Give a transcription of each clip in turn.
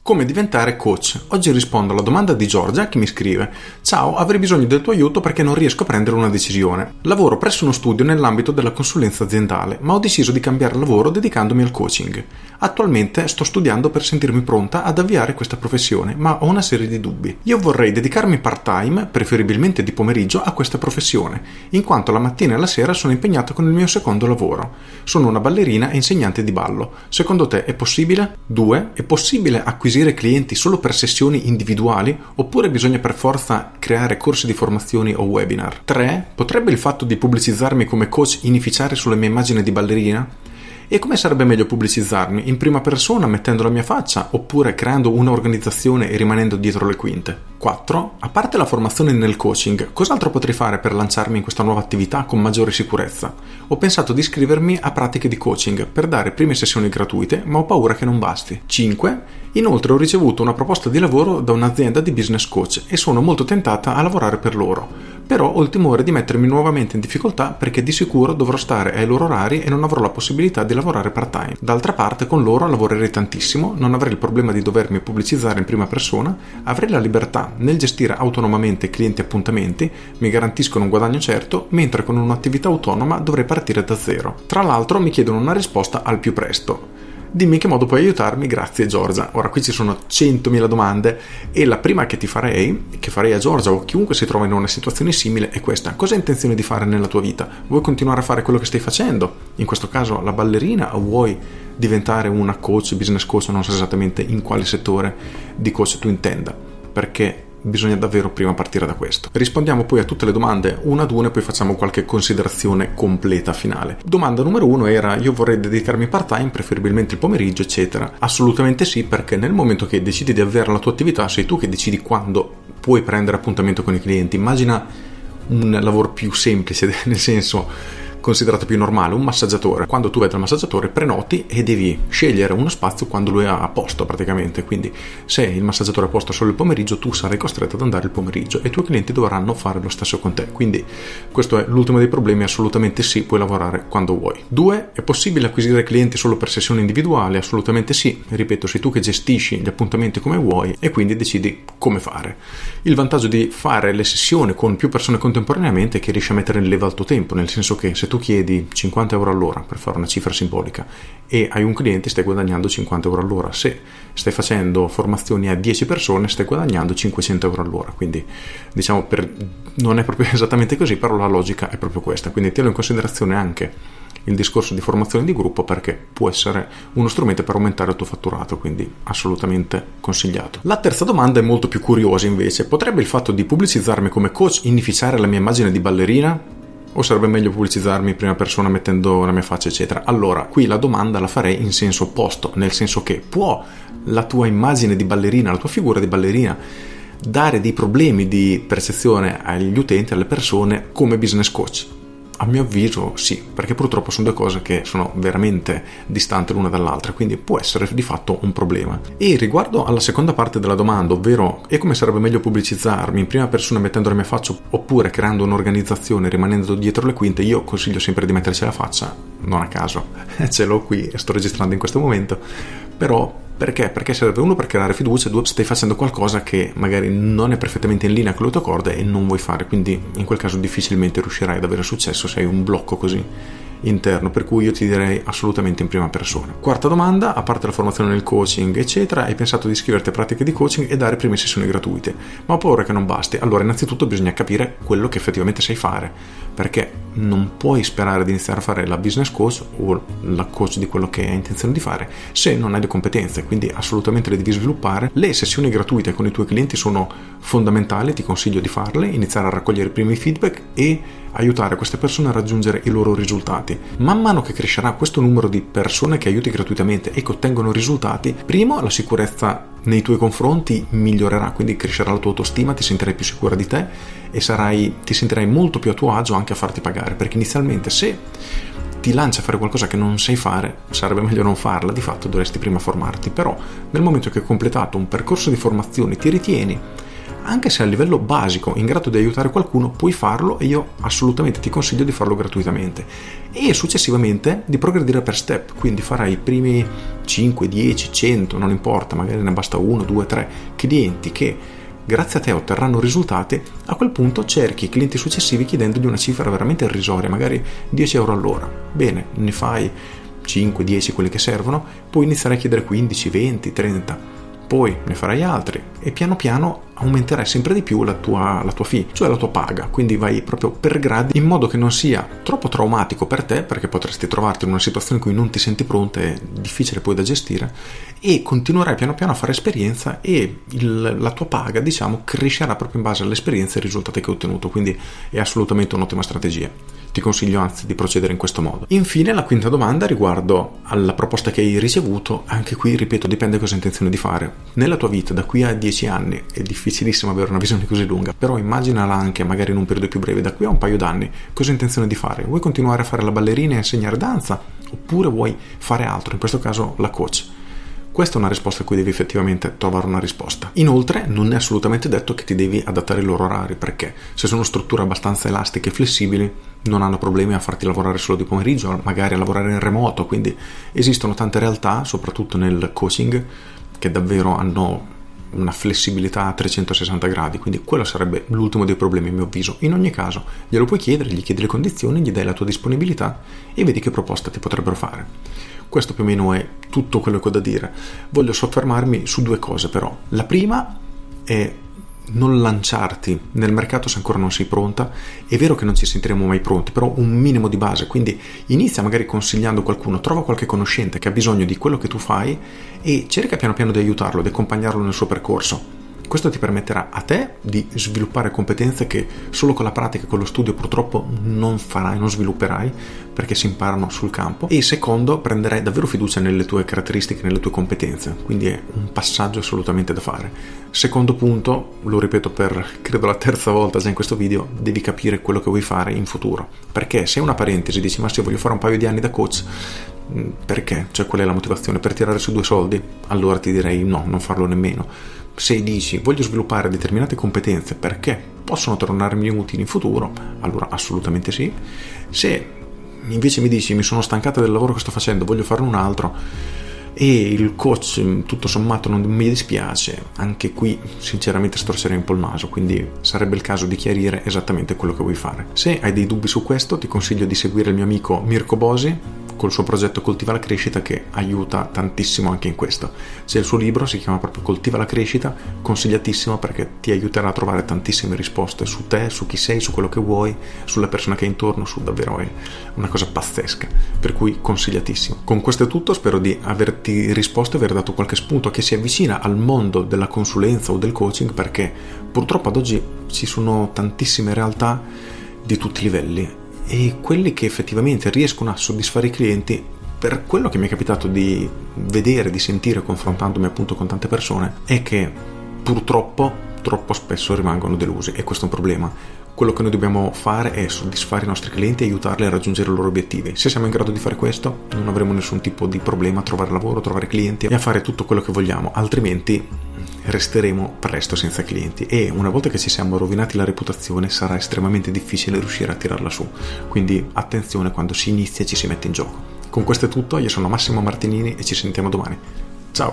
Come diventare coach? Oggi rispondo alla domanda di Giorgia che mi scrive: ciao, avrei bisogno del tuo aiuto perché non riesco a prendere una decisione. Lavoro presso uno studio nell'ambito della consulenza aziendale, ma ho deciso di cambiare lavoro dedicandomi al coaching. Attualmente sto studiando per sentirmi pronta ad avviare questa professione, ma ho una serie di dubbi. Io vorrei dedicarmi part-time, preferibilmente di pomeriggio, a questa professione, in quanto la mattina e la sera sono impegnata con il mio secondo lavoro. Sono una ballerina e insegnante di ballo. Secondo te è possibile? 2. È possibile acquisire clienti solo per sessioni individuali oppure bisogna per forza creare corsi di formazioni o webinar? 3. Potrebbe il fatto di pubblicizzarmi come coach inficiare sulla mia immagine di ballerina? E come sarebbe meglio pubblicizzarmi? In prima persona, mettendo la mia faccia, oppure creando un'organizzazione e rimanendo dietro le quinte? 4. A parte la formazione nel coaching, cos'altro potrei fare per lanciarmi in questa nuova attività con maggiore sicurezza? Ho pensato di iscrivermi a pratiche di coaching per dare prime sessioni gratuite, ma ho paura che non basti. 5. Inoltre ho ricevuto una proposta di lavoro da un'azienda di business coach e sono molto tentata a lavorare per loro. Però ho il timore di mettermi nuovamente in difficoltà perché di sicuro dovrò stare ai loro orari e non avrò la possibilità di lavorare part-time. D'altra parte con loro lavorerei tantissimo, non avrei il problema di dovermi pubblicizzare in prima persona, avrei la libertà nel gestire autonomamente clienti e appuntamenti, mi garantiscono un guadagno certo, mentre con un'attività autonoma dovrei partire da zero. Tra l'altro mi chiedono una risposta al più presto. Dimmi che modo puoi aiutarmi, grazie Giorgia. Ora qui ci sono 100.000 domande e la prima che ti farei, che farei a Giorgia o chiunque si trova in una situazione simile è questa: cosa hai intenzione di fare nella tua vita? Vuoi continuare a fare quello che stai facendo? In questo caso la ballerina, o vuoi diventare una coach, business coach, non so esattamente in quale settore di coach tu intenda, perché bisogna davvero prima partire da questo. Rispondiamo poi a tutte le domande una ad una e poi facciamo qualche considerazione completa finale. Domanda numero 1 era: io vorrei dedicarmi part-time, preferibilmente il pomeriggio, eccetera. Assolutamente sì, perché nel momento che decidi di avviare la tua attività sei tu che decidi quando puoi prendere appuntamento con i clienti. Immagina un lavoro più semplice, nel senso considerato più normale, un massaggiatore. Quando tu vai dal massaggiatore prenoti e devi scegliere uno spazio quando lui è a posto praticamente, quindi se il massaggiatore è a posto solo il pomeriggio tu sarai costretto ad andare il pomeriggio e i tuoi clienti dovranno fare lo stesso con te, quindi questo è l'ultimo dei problemi. Assolutamente sì, puoi lavorare quando vuoi. 2. È possibile acquisire clienti solo per sessioni individuali? Assolutamente sì, ripeto, sei tu che gestisci gli appuntamenti come vuoi e quindi decidi come fare. Il vantaggio di fare le sessioni con più persone contemporaneamente è che riesci a mettere in leva il tuo tempo, nel senso che se tu chiedi 50 euro all'ora, per fare una cifra simbolica, e hai un cliente, stai guadagnando 50 euro all'ora. Se stai facendo formazioni a 10 persone, stai guadagnando 500 euro all'ora. Quindi, diciamo, non è proprio esattamente così, però la logica è proprio questa. Quindi tienilo in considerazione anche il discorso di formazione di gruppo, perché può essere uno strumento per aumentare il tuo fatturato, quindi assolutamente consigliato. La terza domanda è molto più curiosa invece: potrebbe il fatto di pubblicizzarmi come coach inficiare la mia immagine di ballerina? O sarebbe meglio pubblicizzarmi in prima persona mettendo la mia faccia, eccetera? Allora, qui la domanda la farei in senso opposto, nel senso che può la tua immagine di ballerina, la tua figura di ballerina, dare dei problemi di percezione agli utenti, alle persone, come business coach? A mio avviso sì, perché purtroppo sono due cose che sono veramente distanti l'una dall'altra, quindi può essere di fatto un problema. E riguardo alla seconda parte della domanda, ovvero e come sarebbe meglio pubblicizzarmi in prima persona mettendo la mia faccia oppure creando un'organizzazione rimanendo dietro le quinte, io consiglio sempre di metterci la faccia, non a caso ce l'ho qui e sto registrando in questo momento, però perché? Perché serve, uno, per creare fiducia, due, stai facendo qualcosa che magari non è perfettamente in linea con le tue corde e non vuoi fare, quindi in quel caso difficilmente riuscirai ad avere successo se hai un blocco così interno, per cui io ti direi assolutamente in prima persona. Quarta domanda: a parte la formazione nel coaching eccetera, hai pensato di iscriverti a pratiche di coaching e dare prime sessioni gratuite, ma ho paura che non basti. Allora, innanzitutto bisogna capire quello che effettivamente sai fare, perché non puoi sperare di iniziare a fare la business coach o la coach di quello che hai intenzione di fare se non hai le competenze, quindi assolutamente le devi sviluppare. Le sessioni gratuite con i tuoi clienti sono fondamentali, ti consiglio di farle, iniziare a raccogliere i primi feedback e aiutare queste persone a raggiungere i loro risultati. Man mano che crescerà questo numero di persone che aiuti gratuitamente e che ottengono risultati, primo, la sicurezza nei tuoi confronti migliorerà, quindi crescerà la tua autostima, ti sentirai più sicura di te e ti sentirai molto più a tuo agio anche a farti pagare, perché inizialmente se ti lanci a fare qualcosa che non sai fare sarebbe meglio non farla, di fatto dovresti prima formarti, però nel momento che hai completato un percorso di formazione ti ritieni anche se a livello basico, in grado di aiutare qualcuno, puoi farlo, e io assolutamente ti consiglio di farlo gratuitamente, e successivamente di progredire per step. Quindi farai i primi 5, 10, 100, non importa, magari ne basta 1, 2, 3 clienti che grazie a te otterranno risultati. A quel punto cerchi i clienti successivi chiedendogli una cifra veramente irrisoria, magari 10 euro all'ora. Bene, ne fai 5, 10 quelli che servono, poi iniziare a chiedere 15, 20, 30, poi ne farai altri e piano piano aumenterai sempre di più la tua fee, cioè la tua paga. Quindi vai proprio per gradi, in modo che non sia troppo traumatico per te, perché potresti trovarti in una situazione in cui non ti senti pronta, è difficile poi da gestire, e continuerai piano piano a fare esperienza, e la tua paga, diciamo, crescerà proprio in base all'esperienza e ai risultati che hai ottenuto. Quindi è assolutamente un'ottima strategia, ti consiglio anzi di procedere in questo modo. Infine, la quinta domanda riguardo alla proposta che hai ricevuto. Anche qui, ripeto, dipende cosa hai intenzione di fare nella tua vita da qui a 10 anni. È difficilissimo avere una visione così lunga, però immaginala anche magari in un periodo più breve, da qui a un paio d'anni. Cosa hai intenzione di fare? Vuoi continuare a fare la ballerina e insegnare danza, oppure vuoi fare altro, in questo caso la coach? Questa è una risposta a cui devi effettivamente trovare una risposta. Inoltre, non è assolutamente detto che ti devi adattare ai loro orari, perché se sono strutture abbastanza elastiche e flessibili non hanno problemi a farti lavorare solo di pomeriggio, magari a lavorare in remoto. Quindi esistono tante realtà, soprattutto nel coaching, che davvero hanno una flessibilità a 360 gradi, quindi quello sarebbe l'ultimo dei problemi, a mio avviso. In ogni caso glielo puoi chiedere, gli chiedi le condizioni, gli dai la tua disponibilità e vedi che proposta ti potrebbero fare. Questo più o meno è tutto quello che ho da dire. Voglio soffermarmi su due cose però. La prima è non lanciarti nel mercato se ancora non sei pronta. È vero che non ci sentiremo mai pronti, però un minimo di base. Quindi inizia magari consigliando qualcuno, trova qualche conoscente che ha bisogno di quello che tu fai e cerca piano piano di aiutarlo, di accompagnarlo nel suo percorso. Questo ti permetterà a te di sviluppare competenze che solo con la pratica e con lo studio purtroppo non farai, non svilupperai, perché si imparano sul campo. E secondo, prenderai davvero fiducia nelle tue caratteristiche, nelle tue competenze, quindi è un passaggio assolutamente da fare. Secondo punto, lo ripeto per credo la terza volta già in questo video, devi capire quello che vuoi fare in futuro, perché se è una parentesi dici ma se voglio fare un paio di anni da coach, perché? Cioè, qual è la motivazione? Per tirare su 2 soldi? Allora ti direi no, non farlo nemmeno. Se dici voglio sviluppare determinate competenze perché possono tornarmi utili in futuro, allora assolutamente sì. Se invece mi dici mi sono stancata del lavoro che sto facendo, voglio farne un altro e il coach tutto sommato non mi dispiace, anche qui sinceramente storcerei un po' il naso, quindi sarebbe il caso di chiarire esattamente quello che vuoi fare. Se hai dei dubbi su questo, ti consiglio di seguire il mio amico Mirko Bosi col suo progetto Coltiva la crescita, che aiuta tantissimo anche in questo. C'è il suo libro, si chiama proprio Coltiva la crescita, consigliatissimo perché ti aiuterà a trovare tantissime risposte su te, su chi sei, su quello che vuoi, sulla persona che hai intorno, su davvero è una cosa pazzesca, per cui consigliatissimo. Con questo è tutto, spero di averti risposto e aver dato qualche spunto a chi si avvicina al mondo della consulenza o del coaching, perché purtroppo ad oggi ci sono tantissime realtà di tutti i livelli, e quelli che effettivamente riescono a soddisfare i clienti, per quello che mi è capitato di vedere, di sentire confrontandomi appunto con tante persone, è che purtroppo troppo spesso rimangono delusi, e questo è un problema. Quello che noi dobbiamo fare è soddisfare i nostri clienti e aiutarli a raggiungere i loro obiettivi. Se siamo in grado di fare questo, non avremo nessun tipo di problema a trovare lavoro, a trovare clienti e a fare tutto quello che vogliamo, altrimenti resteremo presto senza clienti, e una volta che ci siamo rovinati la reputazione sarà estremamente difficile riuscire a tirarla su. Quindi attenzione quando si inizia e ci si mette in gioco. Con questo è tutto, io sono Massimo Martinini e ci sentiamo domani. Ciao!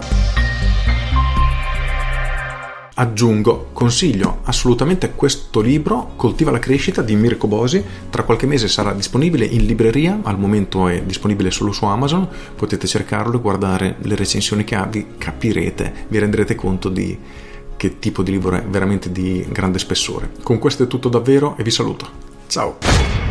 Aggiungo, consiglio assolutamente questo libro Coltiva la crescita di Mirko Bosi. Tra qualche mese sarà disponibile in libreria, al momento è disponibile solo su Amazon. Potete cercarlo e guardare le recensioni che ha, vi renderete conto di che tipo di libro è, veramente di grande spessore. Con questo è tutto davvero e vi saluto, ciao.